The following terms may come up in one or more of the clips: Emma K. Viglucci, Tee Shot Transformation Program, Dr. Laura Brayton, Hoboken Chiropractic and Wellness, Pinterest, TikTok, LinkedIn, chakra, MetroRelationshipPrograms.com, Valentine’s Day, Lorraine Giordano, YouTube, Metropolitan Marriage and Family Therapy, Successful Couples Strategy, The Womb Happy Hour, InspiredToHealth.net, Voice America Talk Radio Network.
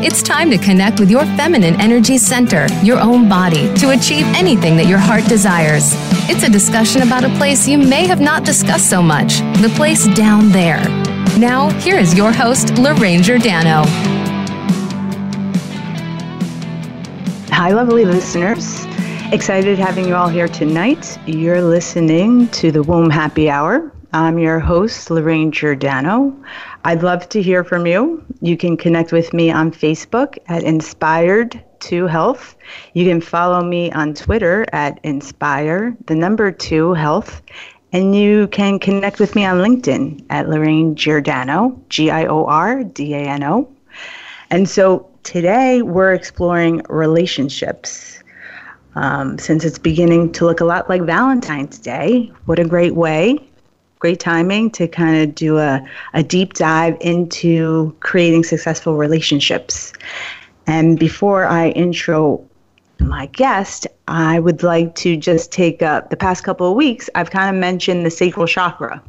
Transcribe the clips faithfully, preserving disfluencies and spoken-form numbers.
It's time to connect with your feminine energy center, your own body, to achieve anything that your heart desires. It's a discussion about a place you may have not discussed so much, the place down there. Now, here is your host, Lorraine Giordano. Hi, lovely listeners. Excited having you all here tonight. You're listening to the Womb Happy Hour. I'm your host, Lorraine Giordano. I'd love to hear from you. You can connect with me on Facebook at Inspired to Health. You can follow me on Twitter at Inspire, the number two health. And you can connect with me on LinkedIn at Lorraine Giordano, G I O R D A N O. And so today we're exploring relationships. Um, since it's beginning to look a lot like Valentine's Day, what a great way. Great timing to kind of do a, a deep dive into creating successful relationships. And before I intro my guest, I would like to just take up the past couple of weeks, I've kind of mentioned the sacral chakra.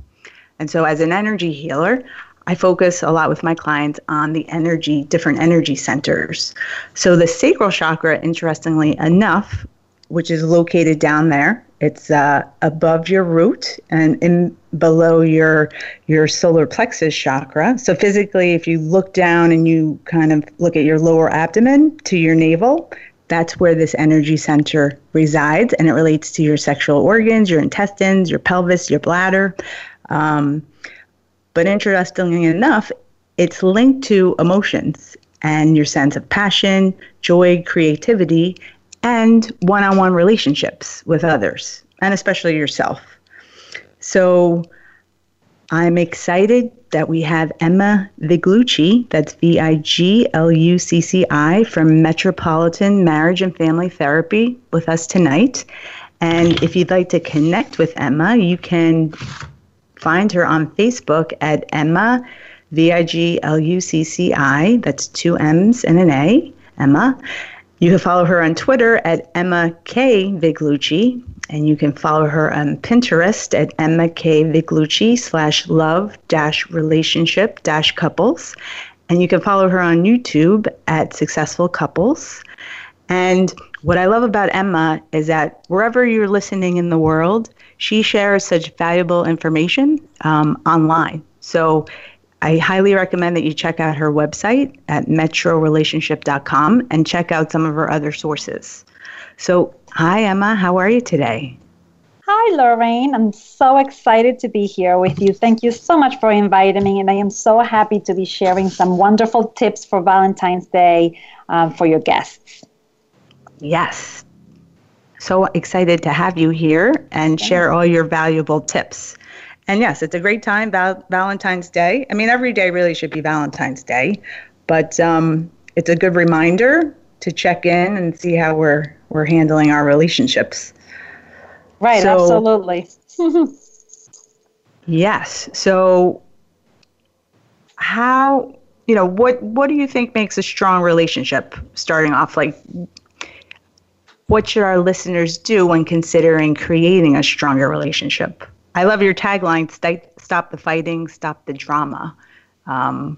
And so as an energy healer, I focus a lot with my clients on the energy, different energy centers. So the sacral chakra, interestingly enough, which is located down there, it's uh, above your root and in below your your solar plexus chakra. So physically, if you look down and you kind of look at your lower abdomen to your navel, that's where this energy center resides, and it relates to your sexual organs, your intestines, your pelvis, your bladder. Um, but interestingly enough, it's linked to emotions and your sense of passion, joy, creativity, and one-on-one relationships with others, and especially yourself. So I'm excited that we have Emma Viglucci, that's V I G L U C C I, from Metropolitan Marriage and Family Therapy with us tonight. And if you'd like to connect with Emma, you can find her on Facebook at Emma, V I G L U C C I, that's two M's and an A, Emma. You can follow her on Twitter at Emma K. Viglucci, and you can follow her on Pinterest at Emma K. Viglucci slash love dash relationship dash couples. And you can follow her on YouTube at Successful Couples. And what I love about Emma is that wherever you're listening in the world, she shares such valuable information um, online. So I highly recommend that you check out her website at metro relationship dot com and check out some of her other sources. So, hi, Emma. How are you today? Hi, Lorraine. I'm so excited to be here with you. Thank you so much for inviting me, and I am so happy to be sharing some wonderful tips for Valentine's Day um, for your guests. Yes. So excited to have you here and Thank share you. all your valuable tips. And yes, it's a great time, val- Valentine's Day. I mean, every day really should be Valentine's Day, but um, it's a good reminder to check in and see how we're we're handling our relationships. Right, so, absolutely. Yes. So, how you know what what do you think makes a strong relationship? Starting off, like, what should our listeners do when considering creating a stronger relationship? I love your tagline, stop the fighting, stop the drama. Um,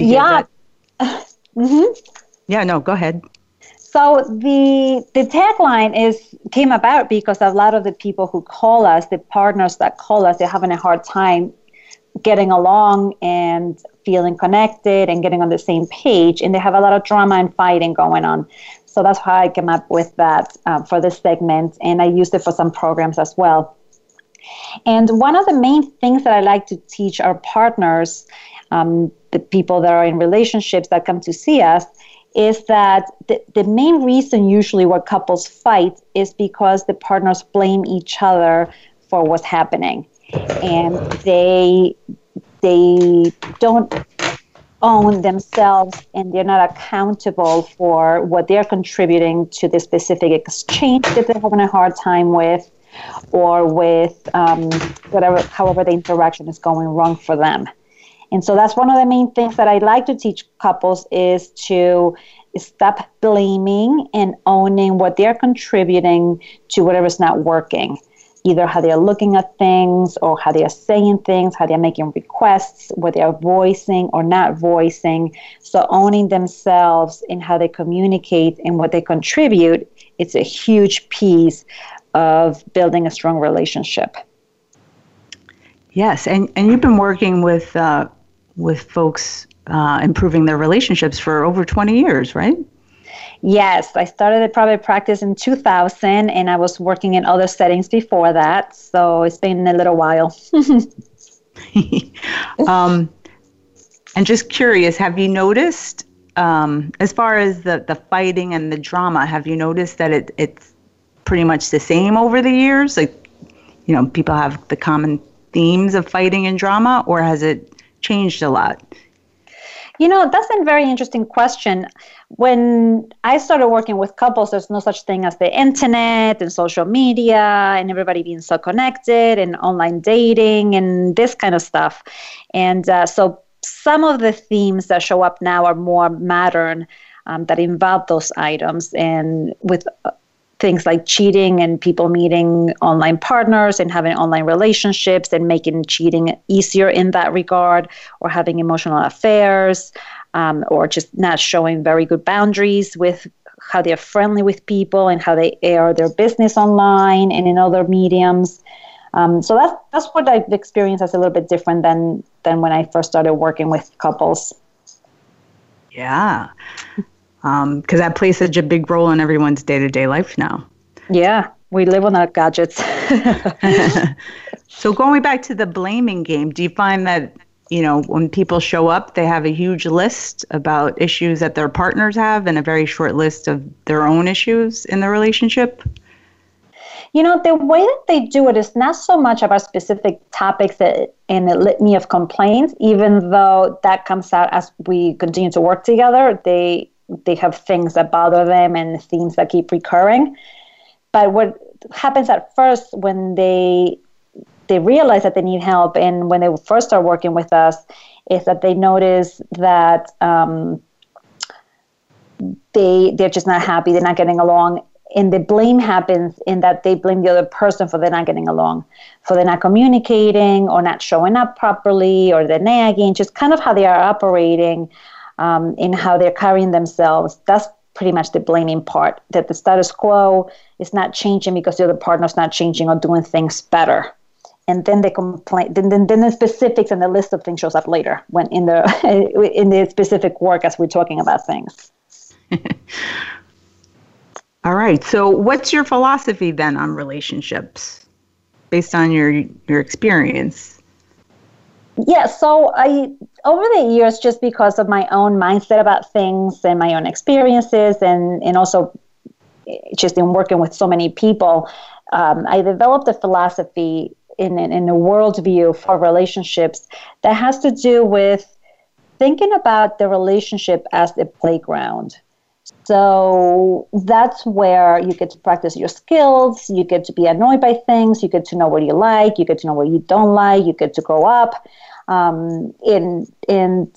yeah. That, mm-hmm. Yeah, no, go ahead. So the the tagline is came about because a lot of the people who call us, the partners that call us, they're having a hard time getting along and feeling connected and getting on the same page. And they have a lot of drama and fighting going on. So that's how I came up with that uh, for this segment. And I used it for some programs as well. And one of the main things that I like to teach our partners, um, the people that are in relationships that come to see us, is that the, the main reason usually where couples fight is because the partners blame each other for what's happening. And they they don't own themselves, and they're not accountable for what they're contributing to the specific exchange that they're having a hard time with, or with um, whatever, however the interaction is going wrong for them. And so that's one of the main things that I like to teach couples is to stop blaming and owning what they're contributing to whatever's not working, either how they're looking at things or how they're saying things, how they're making requests, what they're voicing or not voicing. So owning themselves in how they communicate and what they contribute, it's a huge piece of building a strong relationship. Yes, and, and you've been working with uh, with folks uh, improving their relationships for over twenty years, right? Yes, I started a private practice in two thousand, and I was working in other settings before that, so it's been a little while. um, and just curious, have you noticed, um, as far as the, the fighting and the drama, have you noticed that it it's pretty much the same over the years? Like, you know, people have the common themes of fighting and drama, or has it changed a lot? You know, that's a very interesting question. When I started working with couples, there's no such thing as the internet and social media and everybody being so connected and online dating and this kind of stuff. And uh, so some of the themes that show up now are more modern, um, that involve those items, and with uh, things like cheating and people meeting online partners and having online relationships and making cheating easier in that regard, or having emotional affairs, um, or just not showing very good boundaries with how they're friendly with people and how they air their business online and in other mediums. Um, so that's, that's what I've experienced as a little bit different than, than when I first started working with couples. Yeah. Um, because that plays such a big role in everyone's day-to-day life now. Yeah, we live on our gadgets. So going back to the blaming game, do you find that, you know, when people show up, they have a huge list about issues that their partners have and a very short list of their own issues in the relationship? You know, the way that they do it is not so much about specific topics that, and a litany of complaints, even though that comes out as we continue to work together. They... They have things that bother them and themes that keep recurring. But what happens at first when they they realize that they need help, and when they first start working with us, is that they notice that um, they they're just not happy, they're not getting along, and the blame happens in that they blame the other person for they're not getting along, for they're not communicating or not showing up properly, or they're nagging, just kind of how they are operating. Um, in how they're carrying themselves, that's pretty much the blaming part, that the status quo is not changing because the other partner's not changing or doing things better. And then they complain, then, then, then the specifics and the list of things shows up later when in the in the specific work as we're talking about things. All right. So what's your philosophy then on relationships based on your your experience? Yeah, so I over the years, just because of my own mindset about things and my own experiences, and, and also just in working with so many people, um, I developed a philosophy in, in, in a worldview for relationships that has to do with thinking about the relationship as a playground. So that's where you get to practice your skills, you get to be annoyed by things, you get to know what you like, you get to know what you don't like, you get to grow up. Um, in, in,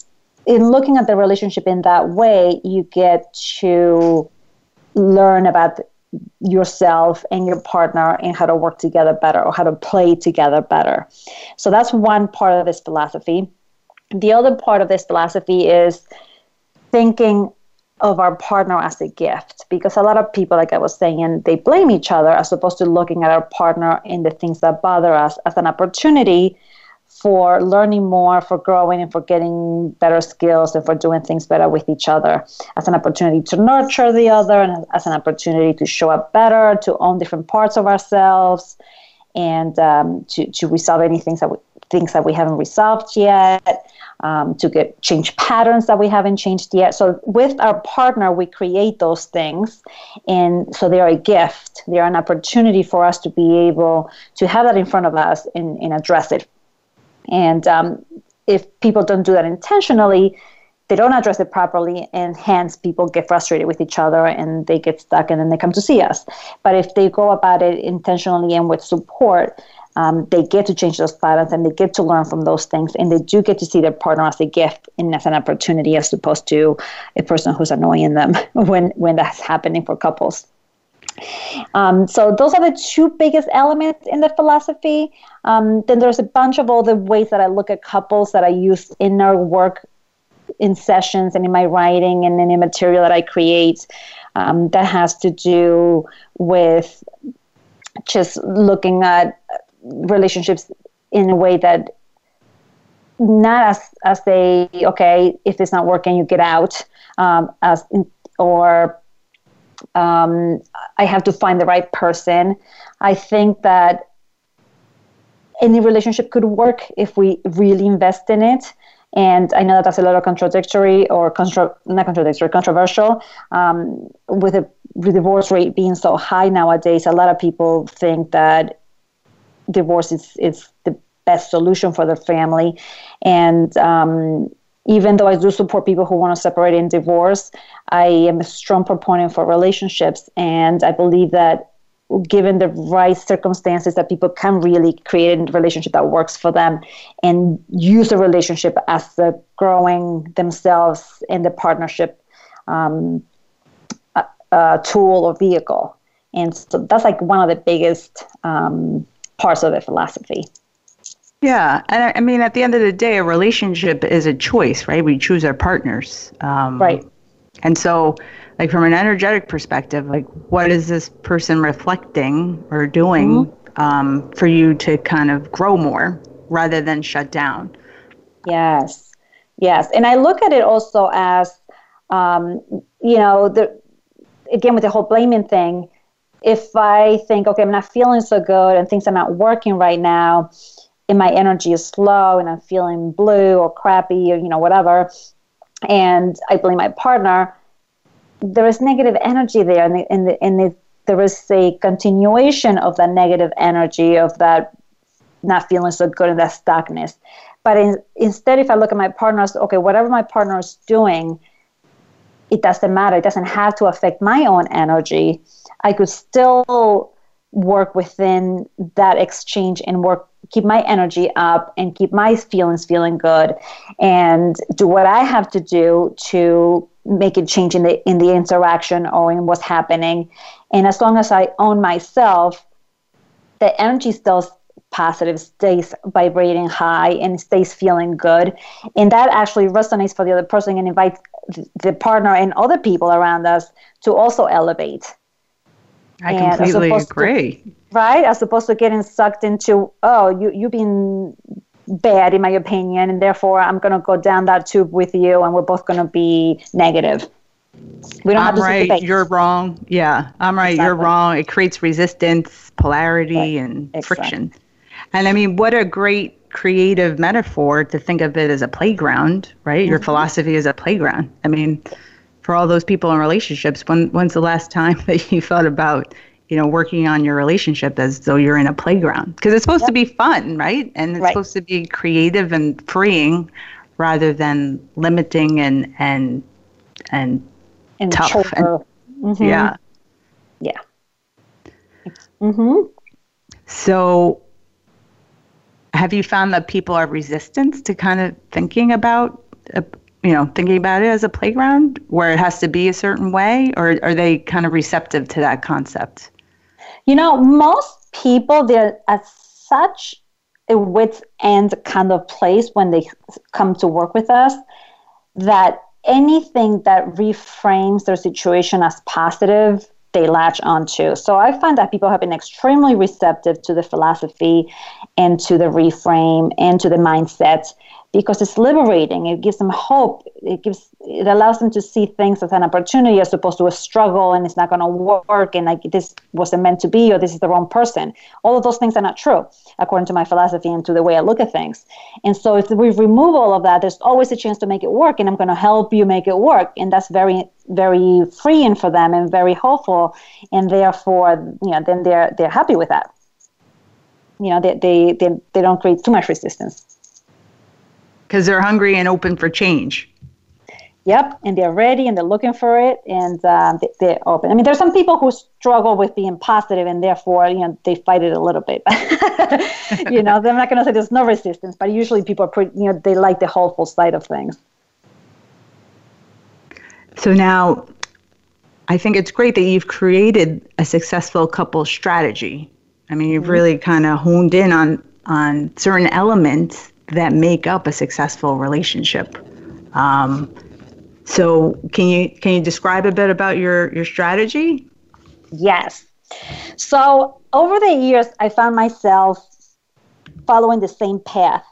in looking at the relationship in that way, you get to learn about yourself and your partner and how to work together better, or how to play together better. So that's one part of this philosophy. The other part of this philosophy is thinking of our partner as a gift, because a lot of people, like I was saying, they blame each other as opposed to looking at our partner and the things that bother us as an opportunity for learning more, for growing, and for getting better skills, and for doing things better with each other, as an opportunity to nurture the other, and as an opportunity to show up better, to own different parts of ourselves, and um, to, to resolve any things that we, things that we haven't resolved yet, um, to get change patterns that we haven't changed yet. So with our partner, we create those things. And so they're a gift. They're an opportunity for us to be able to have that in front of us and, and address it. And um, if people don't do that intentionally, they don't address it properly, and hence people get frustrated with each other and they get stuck, and then they come to see us. But if they go about it intentionally and with support, um, they get to change those patterns and they get to learn from those things, and they do get to see their partner as a gift and as an opportunity, as opposed to a person who's annoying them when, when that's happening for couples. Um, so those are the two biggest elements in the philosophy. Um, then there's a bunch of all the ways that I look at couples that I use in our work, in sessions and in my writing and in the material that I create, um, that has to do with just looking at relationships in a way that not as, as they, okay, if it's not working, you get out, um, as in, or um, I have to find the right person. I think that any relationship could work if we really invest in it. And I know that that's a little contradictory or contra- not contradictory, controversial. Um, with the divorce rate being so high nowadays, a lot of people think that divorce is, is the best solution for their family. And um, even though I do support people who want to separate and divorce, I am a strong proponent for relationships. And I believe that given the right circumstances, that people can really create a relationship that works for them and use the relationship as the growing themselves in the partnership um, uh, uh, tool or vehicle. And so that's like one of the biggest um, parts of the philosophy. Yeah. And I, I mean, at the end of the day, a relationship is a choice, right? We choose our partners. Um, right. And so, like, from an energetic perspective, like, what is this person reflecting or doing mm-hmm. um, for you to kind of grow more rather than shut down? Yes, yes. And I look at it also as, um, you know, the, again, with the whole blaming thing, if I think, okay, I'm not feeling so good and things are not working right now and my energy is low and I'm feeling blue or crappy or, you know, whatever, and I blame my partner, there is negative energy there, and, the, and, the, and the, there is a continuation of that negative energy, of that not feeling so good and that stuckness. But in, instead, if I look at my partners, okay, whatever my partner is doing, it doesn't matter. It doesn't have to affect my own energy. I could still work within that exchange and work, keep my energy up and keep my feelings feeling good and do what I have to do to make a change in the in the interaction or in what's happening. And as long as I own myself, the energy stays positive, stays vibrating high, and stays feeling good. And that actually resonates for the other person and invites the partner and other people around us to also elevate. I and completely agree. To, right? As opposed to getting sucked into, oh, you, you've been bad in my opinion, and therefore I'm going to go down that tube with you, and we're both going to be negative. We don't I'm have to right, you're wrong. Yeah, I'm right, exactly. You're wrong. It creates resistance, polarity, right. and exactly. friction. And I mean, what a great creative metaphor to think of it as a playground, right? Mm-hmm. Your philosophy is a playground. I mean, for all those people in relationships, when when's the last time that you thought about, you know, working on your relationship as though you're in a playground? Because it's supposed yep. to be fun, right? And it's right. supposed to be creative and freeing rather than limiting and and and, and tough. And, mm-hmm. Yeah. Yeah. Mm-hmm. So have you found that people are resistant to kind of thinking about uh, you know, thinking about it as a playground where it has to be a certain way, or are they kind of receptive to that concept? You know, most people, they're at such a wit's end kind of place when they come to work with us that anything that reframes their situation as positive, they latch onto. So I find that people have been extremely receptive to the philosophy and to the reframe and to the mindset, because it's liberating. It gives them hope. It gives, it allows them to see things as an opportunity as opposed to a struggle and it's not going to work and like this wasn't meant to be or this is the wrong person. All of those things are not true, according to my philosophy and to the way I look at things. And so if we remove all of that, there's always a chance to make it work, and I'm going to help you make it work. And that's very, very freeing for them and very hopeful. And therefore, you know, then they're they're happy with that. You know, they they they, they don't create too much resistance. Because they're hungry and open for change. Yep, and they're ready and they're looking for it, and um, they, they're open. I mean, there's some people who struggle with being positive, and therefore, you know, they fight it a little bit. You know, I'm not going to say there's no resistance, but usually people are pretty, you know, they like the hopeful side of things. So now, I think it's great that you've created a successful couple strategy. I mean, you've mm-hmm. really kind of honed in on on certain elements that make up a successful relationship. Um, so can you can you describe a bit about your, your strategy? Yes. So over the years, I found myself following the same path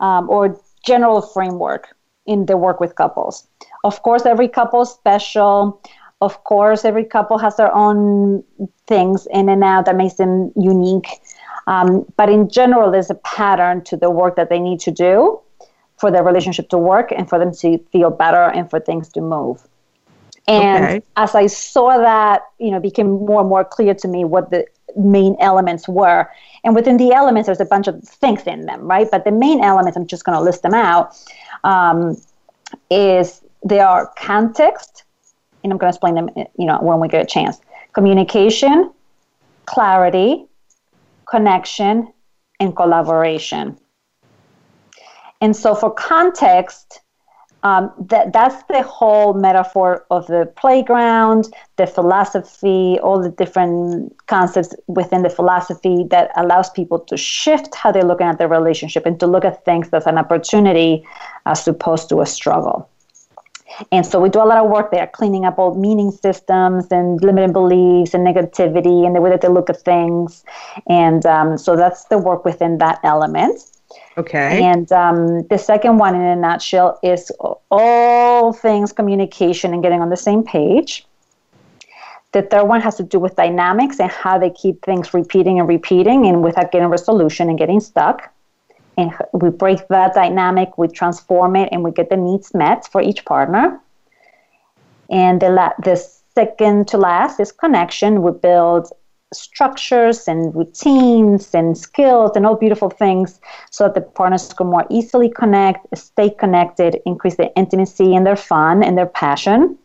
um, or general framework in the work with couples. Of course, every couple is special. Of course, every couple has their own things in and out that makes them unique. Um, but in general, there's a pattern to the work that they need to do for their relationship to work and for them to feel better and for things to move. And okay. as I saw that, you know, it became more and more clear to me what the main elements were. And within the elements, there's a bunch of things in them, right? But the main elements, I'm just going to list them out, um, is they are context, and I'm going to explain them, you know, when we get a chance. Communication, clarity, connection, and collaboration. And so for context, um, that that's the whole metaphor of the playground, the philosophy, all the different concepts within the philosophy that allows people to shift how they're looking at their relationship and to look at things as an opportunity as opposed to a struggle. And so we do a lot of work there, cleaning up old meaning systems and limiting beliefs and negativity and the way that they look at things. And um, so that's the work within that element. Okay. And um, the second one, in a nutshell, is all things communication and getting on the same page. The third one has to do with dynamics and how they keep things repeating and repeating and without getting resolution and getting stuck. And we break that dynamic, we transform it, and we get the needs met for each partner. And the, la- the second to last is connection. We build structures and routines and skills and all beautiful things so that the partners can more easily connect, stay connected, increase their intimacy and their fun and their passion.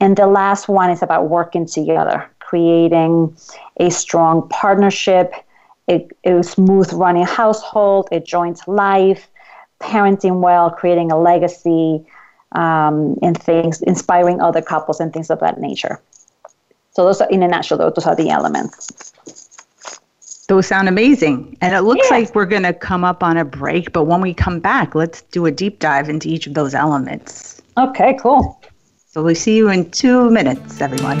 And the last one is about working together, creating a strong partnership, A, a smooth running household, a joint life, parenting well, creating a legacy, um, and things, inspiring other couples and things of that nature. So those are, in a nutshell, those are the elements. Those sound amazing. And it looks yeah. like we're going to come up on a break, but when we come back, let's do a deep dive into each of those elements. Okay, cool. So we'll see you in two minutes, everyone.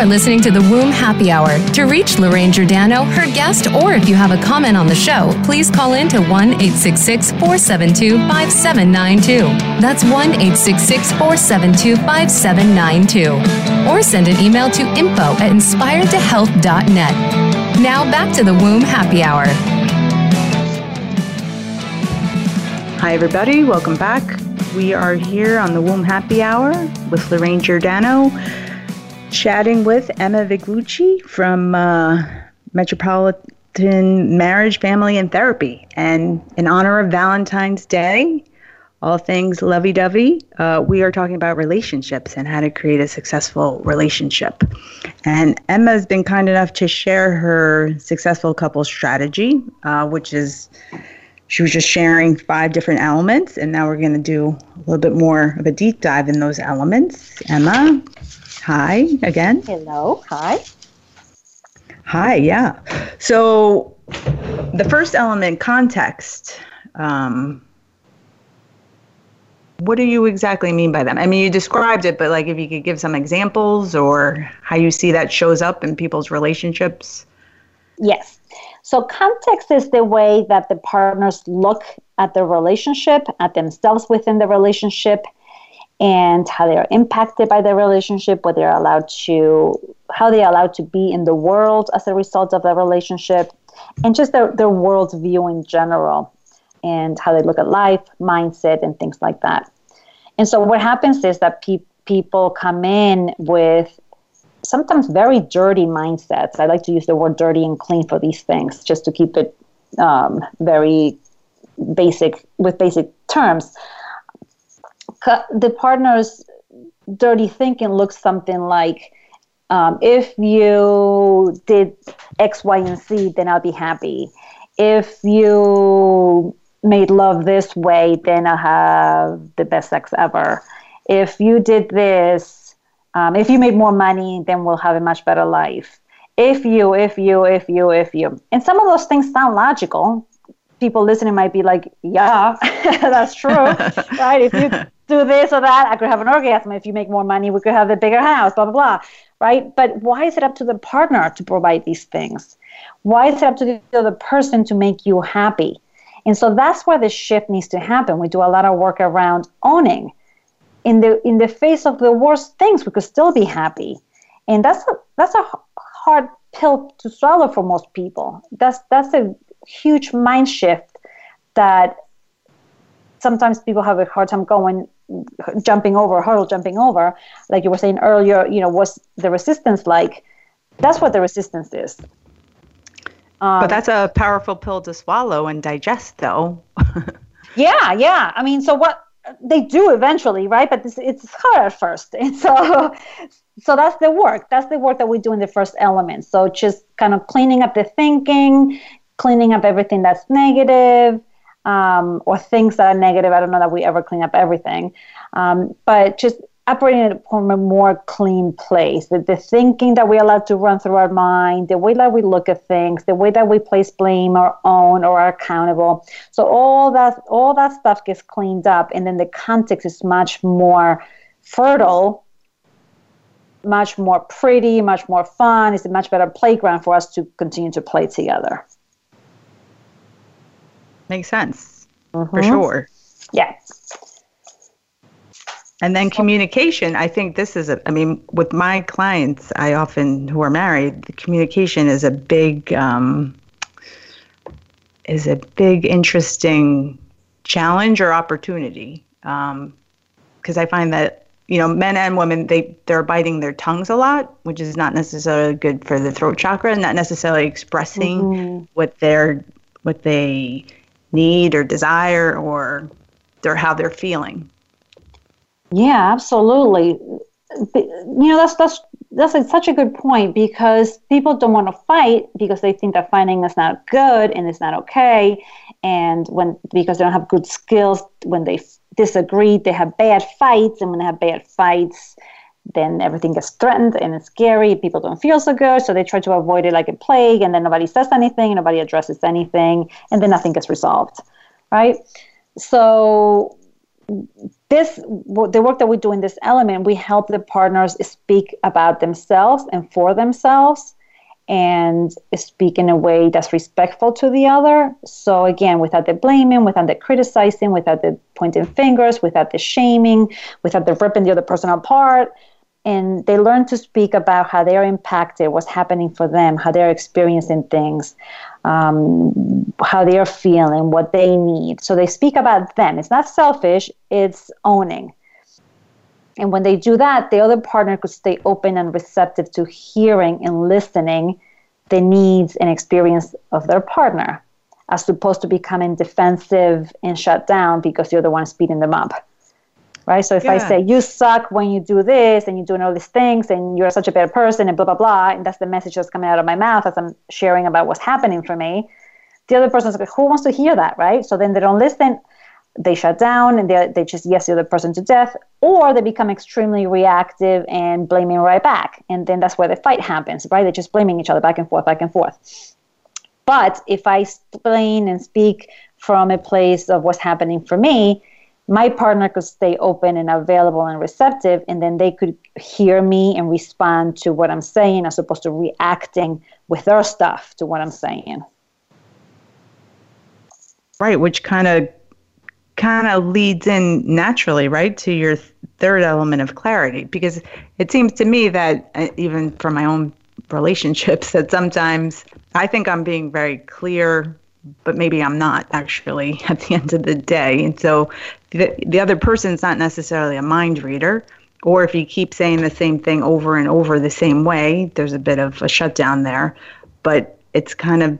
Are listening to The Womb Happy Hour. To reach Lorraine Giordano, her guest, or if you have a comment on the show, please call in to one eight six six, four seven two, five seven nine two. That's one eight six six, four seven two, five seven nine two. Or send an email to info at inspired to health dot net. Now back to The Womb Happy Hour. Hi, everybody. Welcome back. We are here on The Womb Happy Hour with Lorraine Giordano, chatting with Emma Viglucci from uh, Metropolitan Marriage, Family, and Therapy. And in honor of Valentine's Day, all things lovey-dovey, uh, we are talking about relationships and how to create a successful relationship. And Emma's been kind enough to share her Successful Couples Strategy, uh, which is, she was just sharing five different elements, and now we're going to do a little bit more of a deep dive in those elements. Emma? Hi again. Hello. Hi. Hi. Yeah. So the first element, context. Um, what do you exactly mean by that? I mean, you described it, but like if you could give some examples or how you see that shows up in people's relationships. Yes. So context is the way that the partners look at the relationship, at themselves within the relationship, and how they are impacted by the relationship, what they're allowed to, how they are allowed to be in the world as a result of the relationship, and just their, their world view in general, and how they look at life, mindset, and things like that. And so what happens is that pe- people come in with sometimes very dirty mindsets. I like to use the word dirty and clean for these things, just to keep it um, very basic, with basic terms. The partner's dirty thinking looks something like, um, if you did X, Y, and Z, then I'll be happy. If you made love this way, then I'll have the best sex ever. If you did this, um, if you made more money, then we'll have a much better life. If you, if you, if you, if you. And some of those things sound logical. People listening might be like, yeah, that's true, right? If you do this or that, I could have an orgasm. If you make more money, we could have a bigger house, blah, blah, blah, right? But why is it up to the partner to provide these things? Why is it up to the other person to make you happy? And so that's where the shift needs to happen. We do a lot of work around owning. In the in the face of the worst things, we could still be happy. And that's a, that's a hard pill to swallow for most people. That's that's a huge mind shift that sometimes people have a hard time going, jumping over, hurdle jumping over. Like you were saying earlier, you know, what's the resistance like? That's what the resistance is. Um, but that's a powerful pill to swallow and digest, though. yeah, yeah. I mean, so what they do eventually, right? But this, it's hard at first. And so, so that's the work. That's the work that we do in the first element. So just kind of cleaning up the thinking, cleaning up everything that's negative, um, or things that are negative. I don't know that we ever clean up everything, um, but just operating from a more clean place with the thinking that we're allowed to run through our mind, the way that we look at things, the way that we place blame or own or are accountable. So all that, all that stuff gets cleaned up, and then the context is much more fertile, much more pretty, much more fun. It's a much better playground for us to continue to play together. Makes sense, mm-hmm. for sure. Yeah. And then communication, I think this is, a, I mean, with my clients, I often, who are married, the communication is a big, um, is a big, interesting challenge or opportunity. Um, because I find that, you know, men and women, they, they're biting their tongues a lot, which is not necessarily good for the throat chakra, and not necessarily expressing mm-hmm. what they're, what they need or desire or or how they're feeling. Yeah, absolutely. You know, that's that's that's such a good point, because people don't want to fight because they think that fighting is not good and it's not okay. and when because they don't have good skills, when they disagree, they have bad fights, and when they have bad fights, then everything gets threatened, and it's scary. People don't feel so good, so they try to avoid it like a plague, and then nobody says anything, nobody addresses anything, and then nothing gets resolved, right? So this, the work that we do in this element, we help the partners speak about themselves and for themselves, and speak in a way that's respectful to the other. So again, without the blaming, without the criticizing, without the pointing fingers, without the shaming, without the ripping the other person apart. And they learn to speak about how they're impacted, what's happening for them, how they're experiencing things, um, how they're feeling, what they need. So they speak about them. It's not selfish, it's owning. And when they do that, the other partner could stay open and receptive to hearing and listening the needs and experience of their partner, as opposed to becoming defensive and shut down because the other one is beating them up. Right? So if yeah. I say, you suck when you do this and you're doing all these things and you're such a bad person and blah, blah, blah, and that's the message that's coming out of my mouth as I'm sharing about what's happening for me, the other person's like, who wants to hear that, right? So then they don't listen, they shut down, and they they just yes the other person to death, or they become extremely reactive and blaming right back. And then that's where the fight happens, right? They're just blaming each other back and forth, back and forth. But if I explain and speak from a place of what's happening for me, my partner could stay open and available and receptive, and then they could hear me and respond to what I'm saying as opposed to reacting with their stuff to what I'm saying. Right, which kind of kind of leads in naturally, right, to your third element of clarity, because it seems to me that even for my own relationships that sometimes I think I'm being very clear, but maybe I'm not actually at the end of the day. And so the, the other person's not necessarily a mind reader, or if you keep saying the same thing over and over the same way, there's a bit of a shutdown there, but it's kind of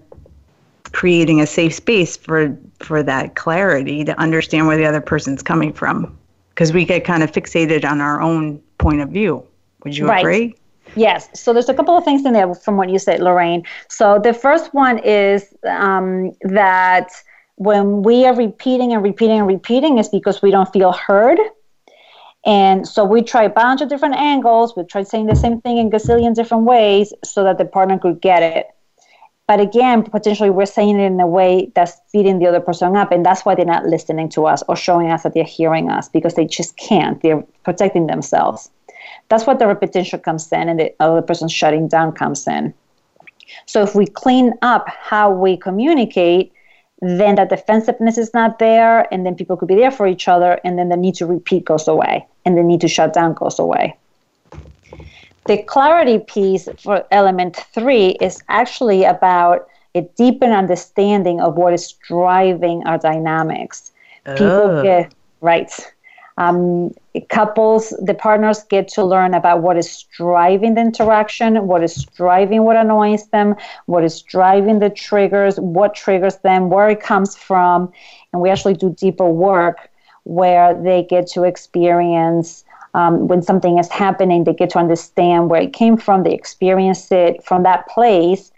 creating a safe space for, for that clarity to understand where the other person's coming from. Because we get kind of fixated on our own point of view. Would you right. agree? Yes. So there's a couple of things in there from what you said, Lorraine. So the first one is um, that when we are repeating and repeating and repeating, it's because we don't feel heard. And so we try a bunch of different angles. We try saying the same thing in gazillion different ways so that the partner could get it. But again, potentially we're saying it in a way that's beating the other person up. And that's why they're not listening to us or showing us that they're hearing us, because they just can't. They're protecting themselves. That's what the repetition comes in, and the other person shutting down comes in. So if we clean up how we communicate, then that defensiveness is not there, and then people could be there for each other, and then the need to repeat goes away, and the need to shut down goes away. The clarity piece for element three is actually about a deeper understanding of what is driving our dynamics. Oh. People get right. Um, couples, the partners get to learn about what is driving the interaction, what is driving what annoys them, what is driving the triggers, what triggers them, where it comes from. And we actually do deeper work where they get to experience um, when something is happening, they get to understand where it came from, they experience it from that place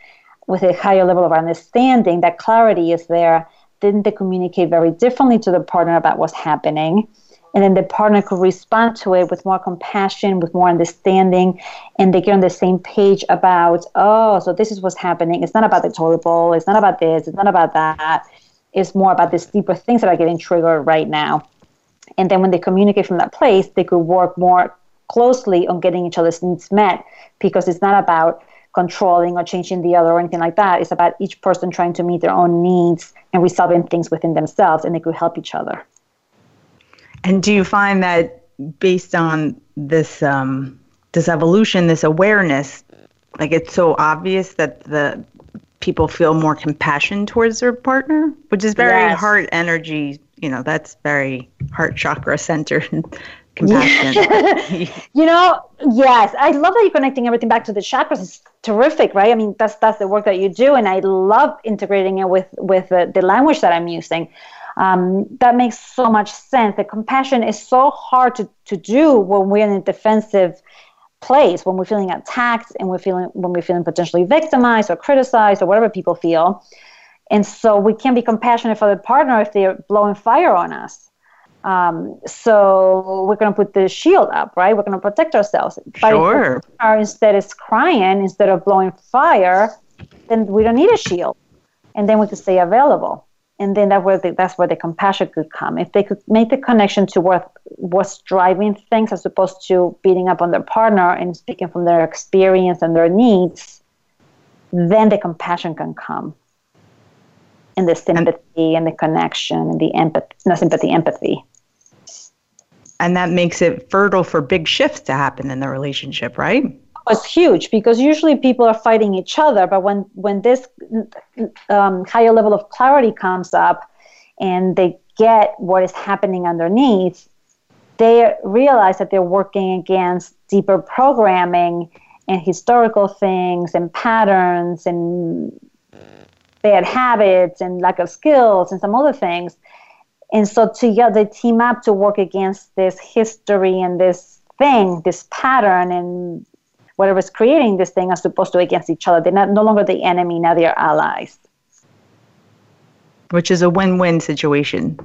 with a higher level of understanding, that clarity is there. Then they communicate very differently to the partner about what's happening. And then the partner could respond to it with more compassion, with more understanding, and they get on the same page about, oh, so this is what's happening. It's not about the toilet bowl. It's not about this. It's not about that. It's more about these deeper things that are getting triggered right now. And then when they communicate from that place, they could work more closely on getting each other's needs met, because it's not about controlling or changing the other or anything like that. It's about each person trying to meet their own needs and resolving things within themselves, and they could help each other. And do you find that based on this um, this evolution, this awareness, like it's so obvious that the people feel more compassion towards their partner, which is very yes. heart energy, you know, that's very heart chakra centered compassion. You know, yes, I love that you're connecting everything back to the chakras. It's terrific, right? I mean, that's that's the work that you do, and I love integrating it with with uh, the language that I'm using. Um, that makes so much sense. The compassion is so hard to, to do when we're in a defensive place, when we're feeling attacked and we're feeling when we're feeling potentially victimized or criticized or whatever people feel. And so we can't be compassionate for the partner if they're blowing fire on us. Um, so we're going to put the shield up, right? We're going to protect ourselves. But sure. If the partner instead is crying, instead of blowing fire, then we don't need a shield. And then we can stay available. And then that where the, that's where the compassion could come. If they could make the connection to what what's driving things as opposed to beating up on their partner and speaking from their experience and their needs, then the compassion can come. And the sympathy and the connection and the empathy, no sympathy, empathy. And that makes it fertile for big shifts to happen in the relationship, right? Oh, it's huge, because usually people are fighting each other. But when, when this um, higher level of clarity comes up and they get what is happening underneath, they realize that they're working against deeper programming and historical things and patterns and bad habits and lack of skills and some other things. And so together they team up to work against this history and this thing, this pattern and whatever is creating this thing as opposed to against each other. They're not, no longer the enemy, now they're allies. Which is a win-win situation.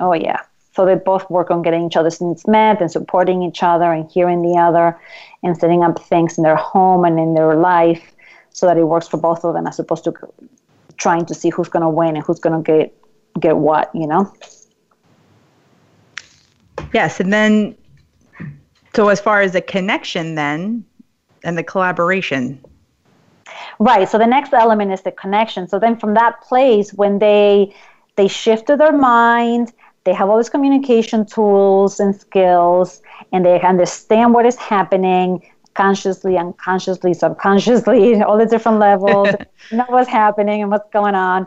Oh, yeah. So they both work on getting each other's needs met and supporting each other and hearing the other and setting up things in their home and in their life so that it works for both of them as opposed to trying to see who's going to win and who's going to get get what, you know? Yes, and then, so as far as the connection then, and the collaboration. Right, so the next element is the connection. So then from that place, when they they shifted their mind, they have all these communication tools and skills, and they understand what is happening, consciously, unconsciously, subconsciously, all the different levels, know what's happening and what's going on.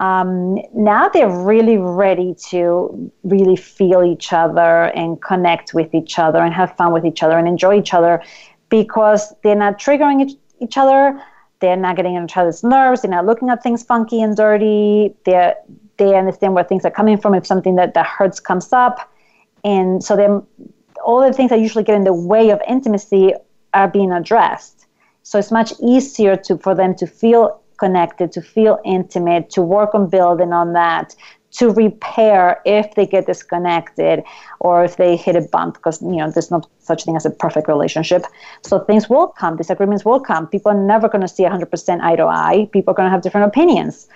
Um, now they're really ready to really feel each other and connect with each other and have fun with each other and enjoy each other, because they're not triggering each, each other. They're not getting on each other's nerves. They're not looking at things funky and dirty. They're, they understand where things are coming from if something that, that hurts comes up. And so they're, all the things that usually get in the way of intimacy are being addressed. So it's much easier to for them to feel connected, to feel intimate, to work on building on that, to repair if they get disconnected or if they hit a bump, because you know there's no such thing as a perfect relationship. So things will come, disagreements will come. People are never going to see one hundred percent eye to eye. People are going to have different opinions.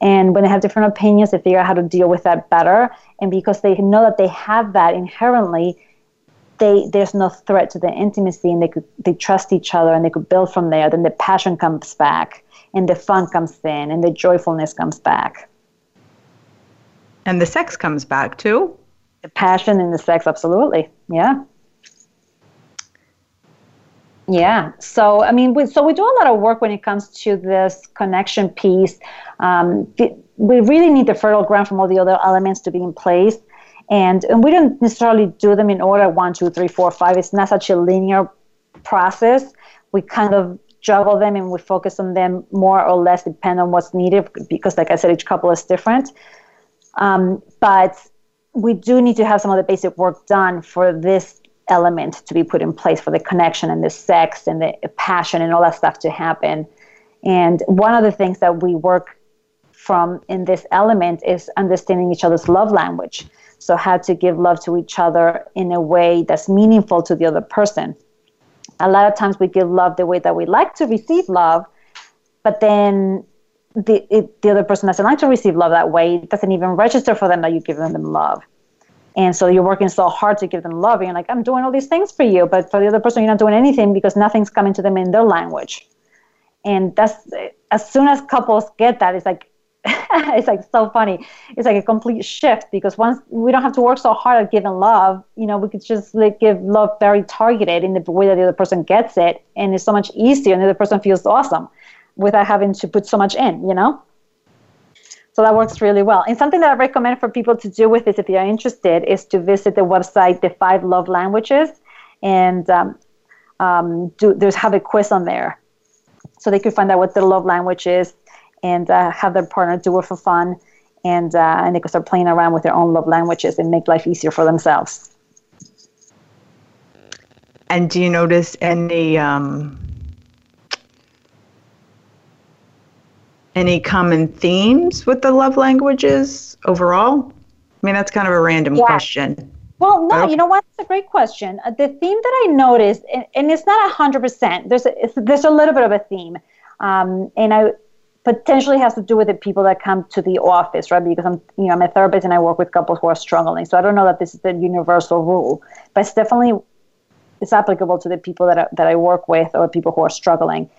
And when they have different opinions, they figure out how to deal with that better. And because they know that they have that inherently, They, there's no threat to the intimacy, and they could, they trust each other, and they could build from there. Then the passion comes back, and the fun comes in, and the joyfulness comes back. And the sex comes back, too? The passion and the sex, absolutely. Yeah. Yeah. So, I mean, we, so we do a lot of work when it comes to this connection piece. Um, we really need the fertile ground from all the other elements to be in place. And, and we don't necessarily do them in order, one, two, three, four, five. It's not such a linear process. We kind of juggle them and we focus on them more or less depending on what's needed, because like I said, each couple is different. Um, but we do need to have some of the basic work done for this element to be put in place, for the connection and the sex and the passion and all that stuff to happen. And one of the things that we work from in this element is understanding each other's love language. So how to give love to each other in a way that's meaningful to the other person. A lot of times we give love the way that we like to receive love, but then the it, the other person doesn't like to receive love that way. It doesn't even register for them that you give them love. And so you're working so hard to give them love. You're like, I'm doing all these things for you, but for the other person, you're not doing anything because nothing's coming to them in their language. And that's as soon as couples get that, it's like, it's like so funny. It's like a complete shift, because once we don't have to work so hard at giving love, you know, we could just like give love very targeted in the way that the other person gets it, and it's so much easier, and the other person feels awesome without having to put so much in, you know? So that works really well. And something that I recommend for people to do with this, if they are interested, is to visit the website, The Five Love Languages, and um, um, do there's have a quiz on there, so they could find out what their love language is. And uh, have their partner do it for fun, and uh, and they can start playing around with their own love languages and make life easier for themselves. And do you notice any um, Any common themes with the love languages overall? I mean, that's kind of a random yeah. question. Well, no, you know what? It's a great question. Uh, the theme that I noticed, and, and it's not one hundred percent, there's a, it's, there's a little bit of a theme, um, and I potentially has to do with the people that come to the office, right? Because I'm, you know, I'm a therapist and I work with couples who are struggling, so I don't know that this is the universal rule, but it's definitely it's applicable to the people that I, that I work with or people who are struggling.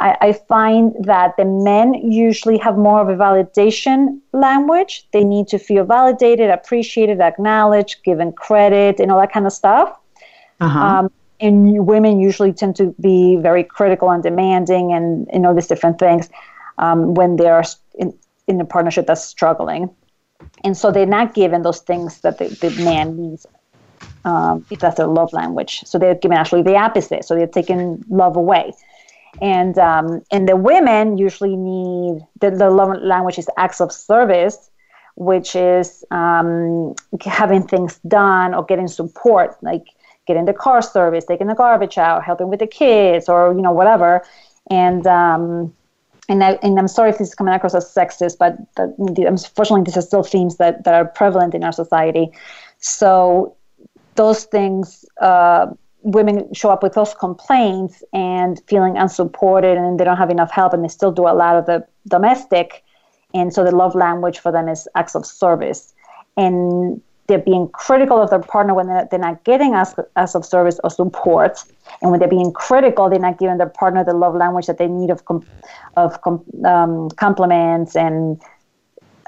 I, I find that the men usually have more of a validation language. They need to feel validated, appreciated, acknowledged, given credit, and all that kind of stuff. Uh-huh. Um, and women usually tend to be very critical and demanding and, and all these different things um, when they are in, in a partnership that's struggling. And so they're not given those things that the, the man needs. Um, that's their love language. So they're given actually the opposite. So they're taking love away. And um, and the women usually need, the, the love language is acts of service, which is um, having things done or getting support, like getting the car service, taking the garbage out, helping with the kids, or, you know, whatever. And um, and, I, and I'm sorry if this is coming across as sexist, but the, the, unfortunately these are still themes that, that are prevalent in our society. So those things... Uh, women show up with those complaints and feeling unsupported, and they don't have enough help, and they still do a lot of the domestic. And so the love language for them is acts of service. And they're being critical of their partner when they're, they're not getting acts of service or support. And when they're being critical, they're not giving their partner the love language that they need of com- of com- um, compliments and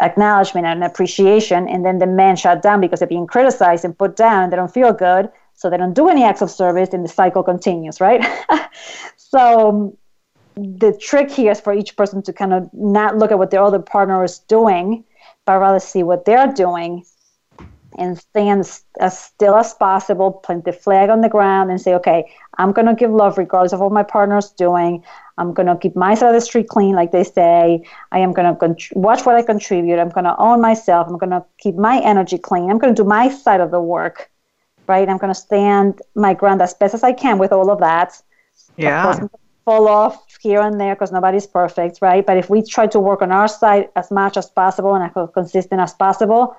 acknowledgement and appreciation. And then the men shut down because they're being criticized and put down, and they don't feel good. So they don't do any acts of service, and the cycle continues, right? So um, the trick here is for each person to kind of not look at what their other partner is doing, but rather see what they're doing and stand as still as possible, plant the flag on the ground and say, okay, I'm going to give love regardless of what my partner's doing. I'm going to keep my side of the street clean, like they say. I am going to cont- watch what I contribute. I'm going to own myself. I'm going to keep my energy clean. I'm going to do my side of the work. Right, I'm going to stand my ground as best as I can with all of that. Yeah. Of course, fall off here and there because nobody's perfect, right? But if we try to work on our side as much as possible and as consistent as possible,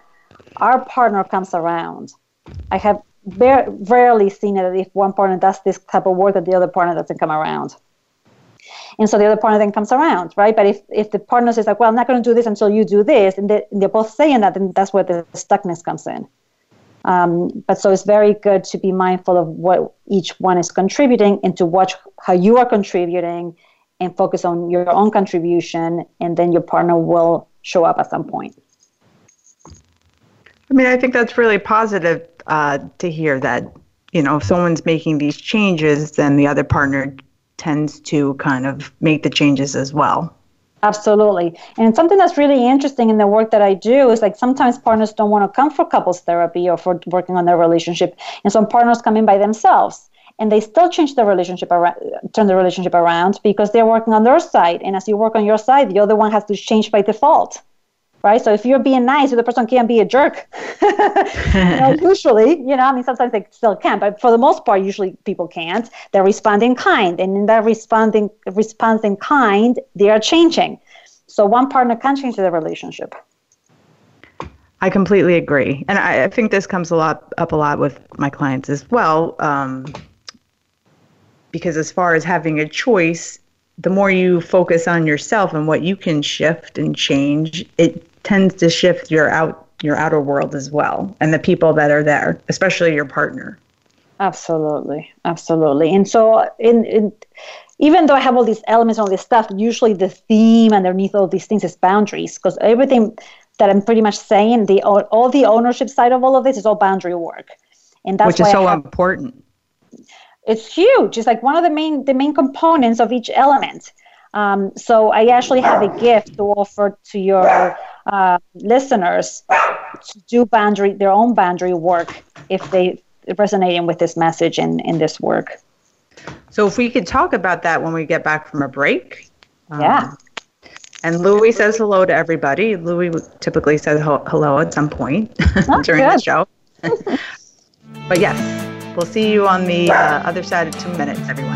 our partner comes around. I have bar- rarely seen it that if one partner does this type of work that the other partner doesn't come around. And so the other partner then comes around, right? But if, if the partner says, like, well, I'm not going to do this until you do this, and, they, and they're both saying that, then that's where the stuckness comes in. Um, but so it's very good to be mindful of what each one is contributing and to watch how you are contributing and focus on your own contribution, and then your partner will show up at some point. I mean, I think that's really positive uh, to hear that, you know, if someone's making these changes, then the other partner tends to kind of make the changes as well. Absolutely. And something that's really interesting in the work that I do is like sometimes partners don't want to come for couples therapy or for working on their relationship. And some partners come in by themselves and they still change the relationship around, turn the relationship around because they're working on their side. And as you work on your side, the other one has to change by default. Right. So if you're being nice, the person can't be a jerk. you know, usually, you know, I mean, sometimes they still can, but for the most part, usually people can't. They respond in kind, and in that responding response in kind, they are changing. So one partner can change the relationship. I completely agree, and I, I think this comes a lot up a lot with my clients as well, um, because as far as having a choice. The more you focus on yourself and what you can shift and change, it tends to shift your out your outer world as well, and the people that are there, especially your partner. Absolutely, absolutely. And so, in, in even though I have all these elements and all this stuff, usually the theme underneath all these things is boundaries, because everything that I'm pretty much saying, the all, all the ownership side of all of this is all boundary work, and that's which is why so have, important. It's huge. It's like one of the main the main components of each element. Um, so I actually have a gift to offer to your uh, listeners to do boundary their own boundary work if they are resonating with this message and in this work. So if we could talk about that when we get back from a break. Um, yeah. And Louie says hello to everybody. Louie typically says ho- hello at some point oh, during good. the show. But yes. We'll see you on the uh, other side of two minutes, everyone.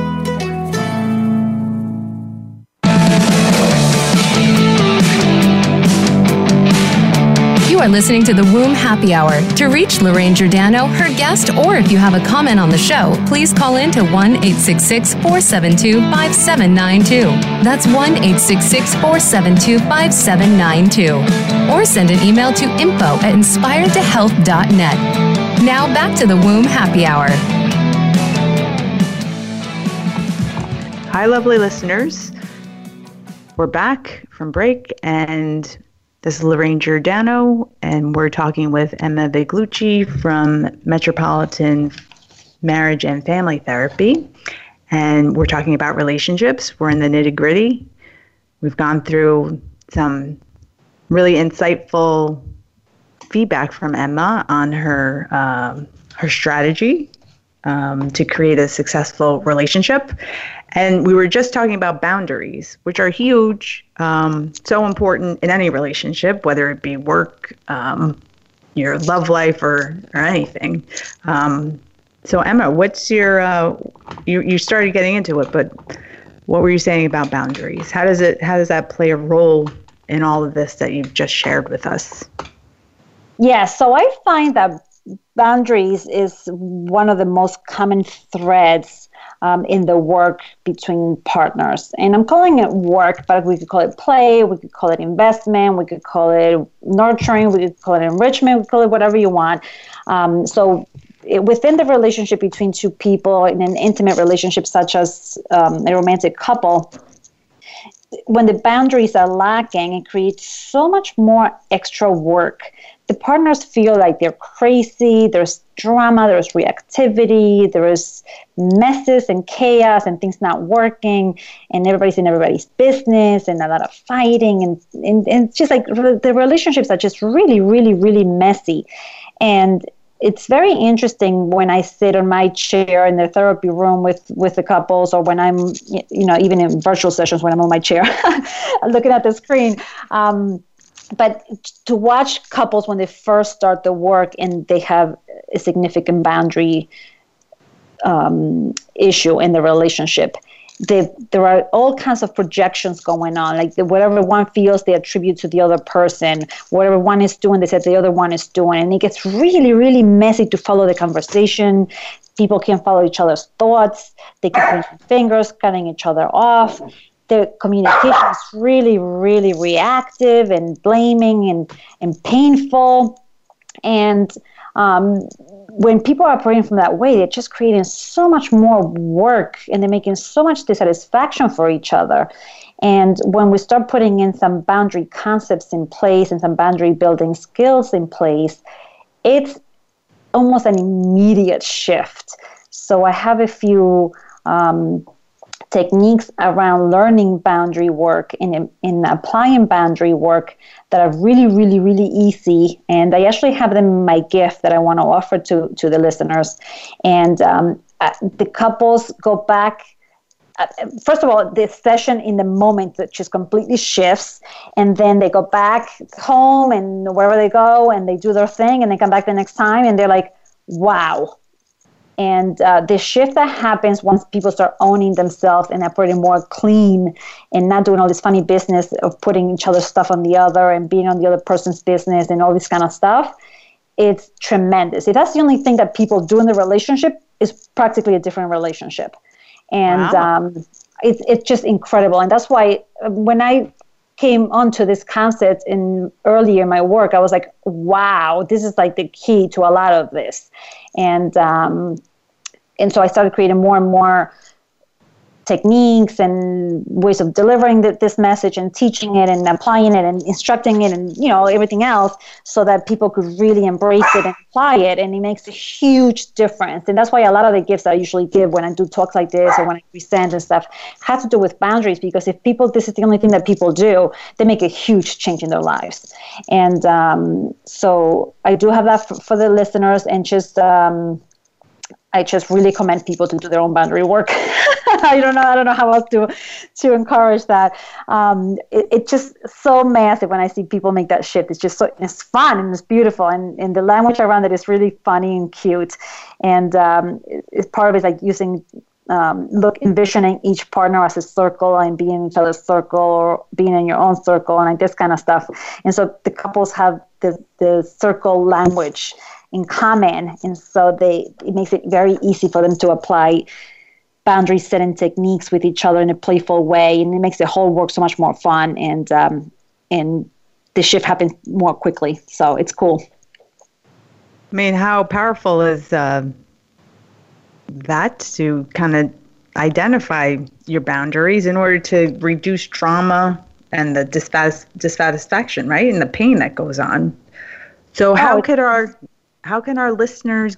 Are listening to The Womb Happy Hour. To reach Lorraine Giordano, her guest, or if you have a comment on the show, please call in to one eight six six, four seven two, five seven nine two. That's one eight six six, four seven two, five seven nine two. Or send an email to info at inspired to health dot net. Now back to The Womb Happy Hour. Hi, lovely listeners. We're back from break, and this is Lorraine Giordano, and we're talking with Emma Viglucci from Metropolitan Marriage and Family Therapy, and we're talking about relationships. We're in the nitty-gritty. We've gone through some really insightful feedback from Emma on her um, her strategy um, to create a successful relationship, and we were just talking about boundaries, which are huge, um, so important in any relationship, whether it be work, um, your love life, or, or anything. Um, so, Emma, what's your, uh, you, you started getting into it, but what were you saying about boundaries? How does it, how does that play a role in all of this that you've just shared with us? Yeah, so I find that boundaries is one of the most common threads Um, in the work between partners. And I'm calling it work, but we could call it play, we could call it investment, we could call it nurturing, we could call it enrichment, we could call it whatever you want. Um, so it, within the relationship between two people, in an intimate relationship such as um, a romantic couple, when the boundaries are lacking, it creates so much more extra work. The partners feel like they're crazy, there's drama, there's reactivity, there is messes and chaos and things not working, and everybody's in everybody's business and a lot of fighting. And, and, and it's just like the relationships are just really, really, really messy. And it's very interesting when I sit on my chair in the therapy room with, with the couples, or when I'm, you know, even in virtual sessions when I'm on my chair looking at the screen. Um, But to watch couples when they first start the work and they have a significant boundary um, issue in the relationship, they, there are all kinds of projections going on. Like the, whatever one feels, they attribute to the other person. Whatever one is doing, they say the other one is doing. And it gets really, really messy to follow the conversation. People can't follow each other's thoughts. They keep pointing fingers, cutting each other off. The communication is really, really reactive and blaming and, and painful. And um, when people are operating from that way, they're just creating so much more work, and they're making so much dissatisfaction for each other. And when we start putting in some boundary concepts in place and some boundary building skills in place, it's almost an immediate shift. So I have a few um techniques around learning boundary work and in applying boundary work that are really, really, really easy. And I actually have them in my gift that I want to offer to, to the listeners. And um, the couples go back. First of all, the session in the moment that just completely shifts, and then they go back home and wherever they go, and they do their thing, and they come back the next time, and they're like, wow. And uh, the shift that happens once people start owning themselves and operating more clean and not doing all this funny business of putting each other's stuff on the other and being on the other person's business and all this kind of stuff, it's tremendous. If that's the only thing that people do in the relationship, it's practically a different relationship. And wow. um, it's it's just incredible. And that's why when I came onto this concept in earlier in my work, I was like, wow, this is like the key to a lot of this. And um, and so I started creating more and more techniques and ways of delivering the, this message and teaching it and applying it and instructing it and, you know, everything else so that people could really embrace it and apply it. And it makes a huge difference. And that's why a lot of the gifts I usually give when I do talks like this or when I present and stuff have to do with boundaries, because if people, this is the only thing that people do, they make a huge change in their lives. And um, so I do have that for, for the listeners, and just, um, I just really commend people to do their own boundary work. I don't know. I don't know how else to to encourage that. Um, it, it's just so massive when I see people make that shift. It's just so, it's fun and it's beautiful, and, and the language around it is really funny and cute. And um, it, it's part of it, like using um, look envisioning each partner as a circle and being in each other's circle or being in your own circle and like this kind of stuff. And so the couples have the the circle language in common, and so they it makes it very easy for them to apply boundary setting techniques with each other in a playful way, and it makes the whole work so much more fun, and um, and the shift happens more quickly. So it's cool. I mean, how powerful is uh, that to kind of identify your boundaries in order to reduce trauma and the dissatis- dissatisfaction, right, and the pain that goes on. So how oh, could our How can our listeners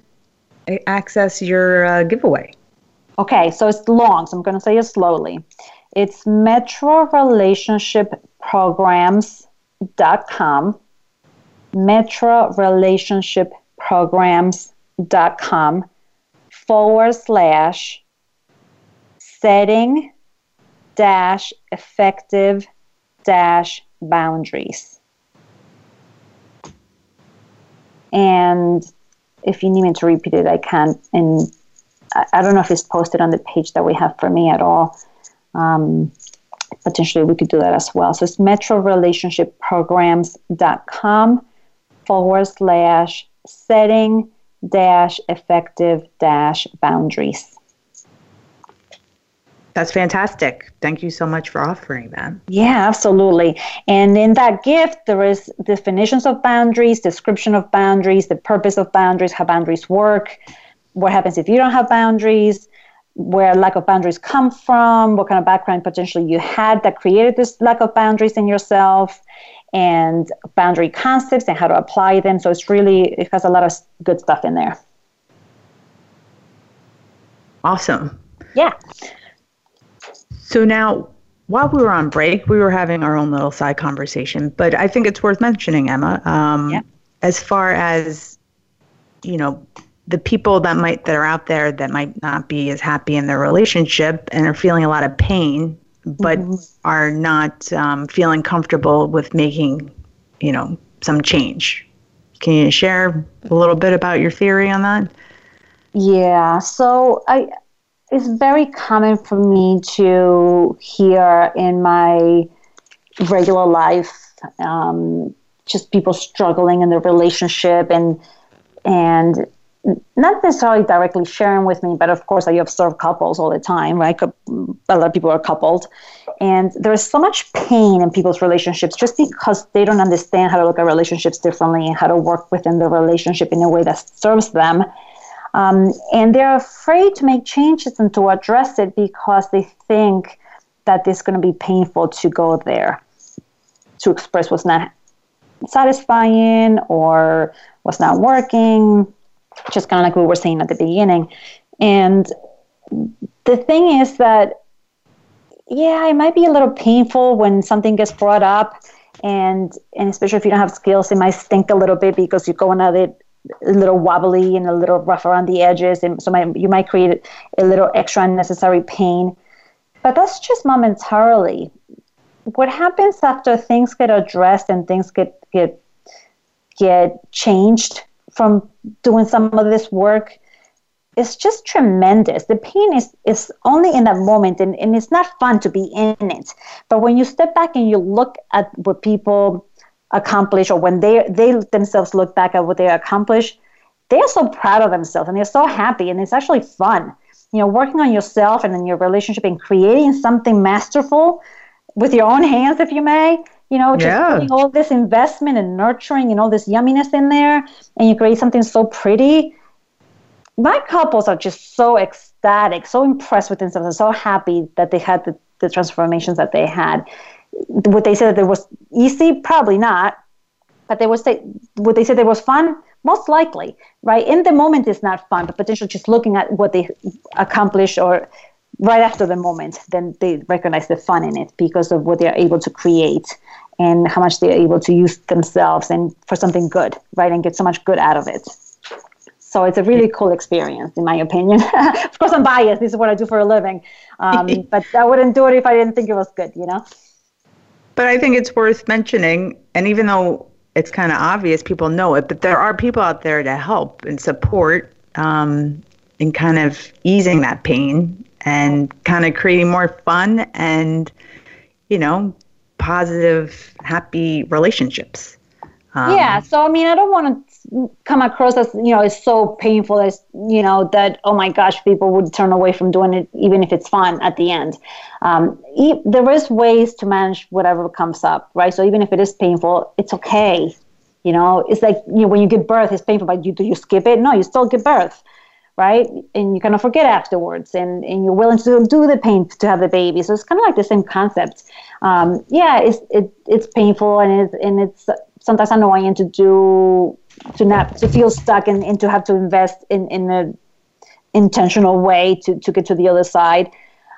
access your uh, giveaway? Okay, so it's long, so I'm going to say it slowly. It's Metro Relationship Programs dot com, Metro Relationship Programs dot com forward slash setting dash effective dash boundaries. And if you need me to repeat it, I can. And I, I don't know if it's posted on the page that we have for me at all. Um, potentially, we could do that as well. So it's Metro Relationship Programs dot com forward slash setting dash effective dash boundaries. That's fantastic. Thank you so much for offering that. Yeah, absolutely. And in that gift, there is definitions of boundaries, description of boundaries, the purpose of boundaries, how boundaries work, what happens if you don't have boundaries, where lack of boundaries come from, what kind of background potentially you had that created this lack of boundaries in yourself, and boundary concepts and how to apply them. So it's really, it has a lot of good stuff in there. Awesome. Yeah. So now, while we were on break, we were having our own little side conversation, but I think it's worth mentioning, Emma, um, yeah. as far as, you know, the people that might that are out there that might not be as happy in their relationship and are feeling a lot of pain, but mm-hmm. are not um, feeling comfortable with making, you know, some change. Can you share a little bit about your theory on that? Yeah, so I... It's very common for me to hear in my regular life, um, just people struggling in their relationship and and not necessarily directly sharing with me, but of course I observe couples all the time, right? A lot of people are coupled. And there is so much pain in people's relationships just because they don't understand how to look at relationships differently and how to work within the relationship in a way that serves them. Um, and they're afraid to make changes and to address it because they think that it's going to be painful to go there, to express what's not satisfying or what's not working, just kind of like we were saying at the beginning. And the thing is that, yeah, it might be a little painful when something gets brought up, and, and especially if you don't have skills, it might stink a little bit because you're going at it a little wobbly and a little rough around the edges, and so my, you might create a little extra unnecessary pain. But that's just momentarily. What happens after things get addressed and things get get get changed from doing some of this work it's just tremendous. The pain is, is only in that moment, and, and it's not fun to be in it. But when you step back and you look at what people accomplish, or when they they themselves look back at what they accomplished, they are so proud of themselves and they're so happy, and it's actually fun. You know, working on yourself and in your relationship and creating something masterful with your own hands, if you may. You know, just yeah. putting all this investment and nurturing and all this yumminess in there, and you create something so pretty. My couples are just so ecstatic, so impressed with themselves, and so happy that they had the, the transformations that they had. Would they say that it was easy? Probably not. But they would say, would they say that it was fun? Most likely, right? In the moment, it's not fun, but potentially just looking at what they accomplished, or right after the moment, then they recognize the fun in it because of what they're able to create and how much they're able to use themselves and for something good, right? And get so much good out of it. So it's a really cool experience, in my opinion. Of course, I'm biased. This is what I do for a living. Um, but I wouldn't do it if I didn't think it was good, you know? But I think it's worth mentioning, and even though it's kind of obvious, people know it, but there are people out there to help and support um, in kind of easing that pain and kind of creating more fun and, you know, positive, happy relationships. Um, yeah. So, I mean, I don't want to come across as, you know, it's so painful as, you know, that, oh my gosh, people would turn away from doing it, even if it's fun at the end. Um, e- there is ways to manage whatever comes up, right? So even if it is painful, it's okay. You know, it's like, you know, when you give birth, it's painful, but you, do you skip it? No, you still give birth, right? And you kind of forget afterwards, and, and you're willing to do the pain to have the baby. So it's kind of like the same concept. Um, yeah, it's, it, it's painful, and it's, and it's, sometimes annoying to do, to not, to feel stuck and, and to have to invest in, in an intentional way to, to get to the other side.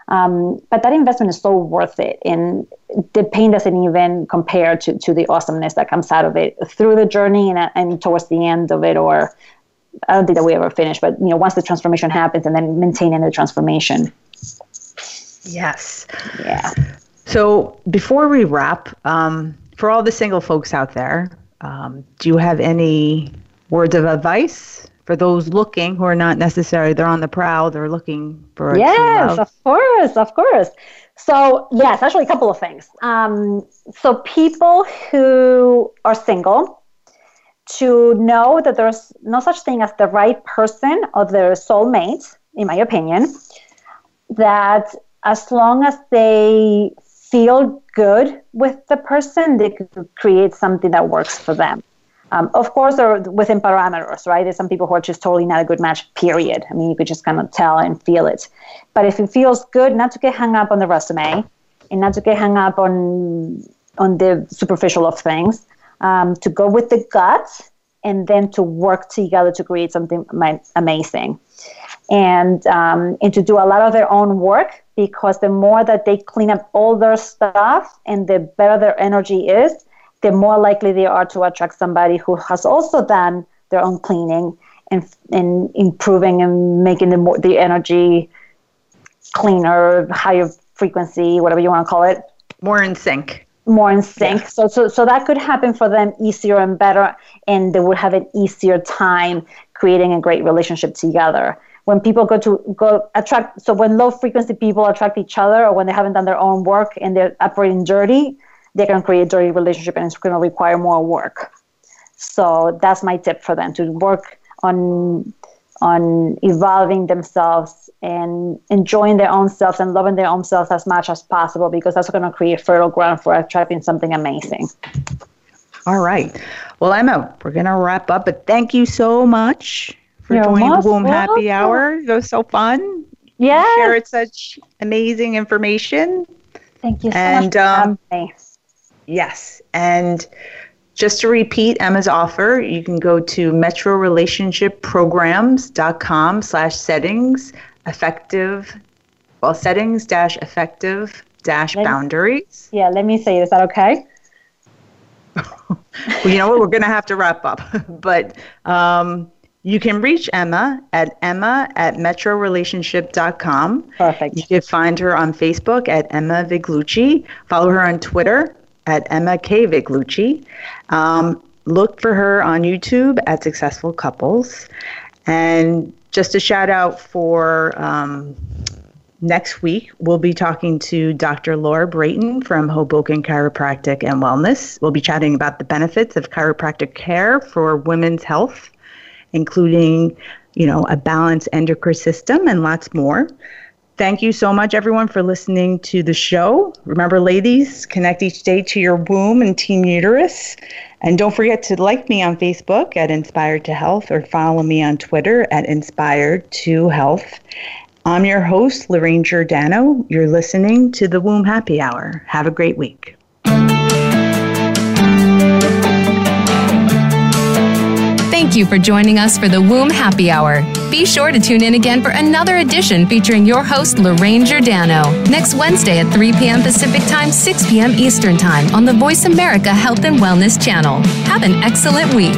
Um, but that investment is so worth it. And the pain doesn't even compare to, to the awesomeness that comes out of it through the journey and, and towards the end of it, or I don't think that we ever finish, but you know, once the transformation happens and then maintaining the transformation. Yes. Yeah. So before we wrap, um, for all the single folks out there, um, do you have any words of advice for those looking who are not necessarily, they're on the prowl, they're looking for yes, true love? Yes, of course, of course. So, yes, actually a couple of things. Um, so people who are single, to know that there's no such thing as the right person or their soulmate, in my opinion, that as long as they feel good with the person, they could create something that works for them. Um, of course, or within parameters, right? There's some people who are just totally not a good match, period. I mean, you could just kind of tell and feel it. But if it feels good, not to get hung up on the resume and not to get hung up on on the superficial of things, um, to go with the gut and then to work together to create something amazing. And um, and to do a lot of their own work, because the more that they clean up all their stuff and the better their energy is, the more likely they are to attract somebody who has also done their own cleaning and and improving and making the more, the energy cleaner, higher frequency, whatever you want to call it. More in sync. More in sync. Yeah. So so so that could happen for them easier and better, and they would have an easier time creating a great relationship together. When people go to go attract, so when low frequency people attract each other, or when they haven't done their own work and they're operating dirty, they can create a dirty relationship, and it's going to require more work. So that's my tip for them, to work on on evolving themselves and enjoying their own selves and loving their own selves as much as possible, because that's going to create fertile ground for attracting something amazing. All right. Well, Emma, we're going to wrap up, but thank you so much for joining the Womb Happy Hour. It was so fun. Yeah. You shared such amazing information. Thank you so and, much. Um, nice. Yes. And just to repeat Emma's offer, you can go to Metro Relationship Programs dot com slash settings, effective, well, settings dash effective dash boundaries. Yeah, let me say, is that okay? Well, you know what? We're going to have to wrap up. But, um, you can reach Emma at Emma at Metro Relationship dot com. Perfect. You can find her on Facebook at Emma Viglucci. Follow her on Twitter at Emma K. Viglucci. Um, look for her on YouTube at Successful Couples. And just a shout out for um, next week, we'll be talking to Doctor Laura Brayton from Hoboken Chiropractic and Wellness. We'll be chatting about the benefits of chiropractic care for women's health, including, you know, a balanced endocrine system and lots more. Thank you so much, everyone, for listening to the show. Remember, ladies, connect each day to your womb and teen uterus. And don't forget to like me on Facebook at Inspired to Health or follow me on Twitter at Inspired to Health. I'm your host, Lorraine Giordano. You're listening to The Womb Happy Hour. Have a great week. Thank you for joining us for the Womb Happy Hour. Be sure to tune in again for another edition featuring your host, Lorraine Giordano, next Wednesday at three p.m. Pacific Time, six p.m. Eastern Time on the Voice America Health and Wellness Channel. Have an excellent week.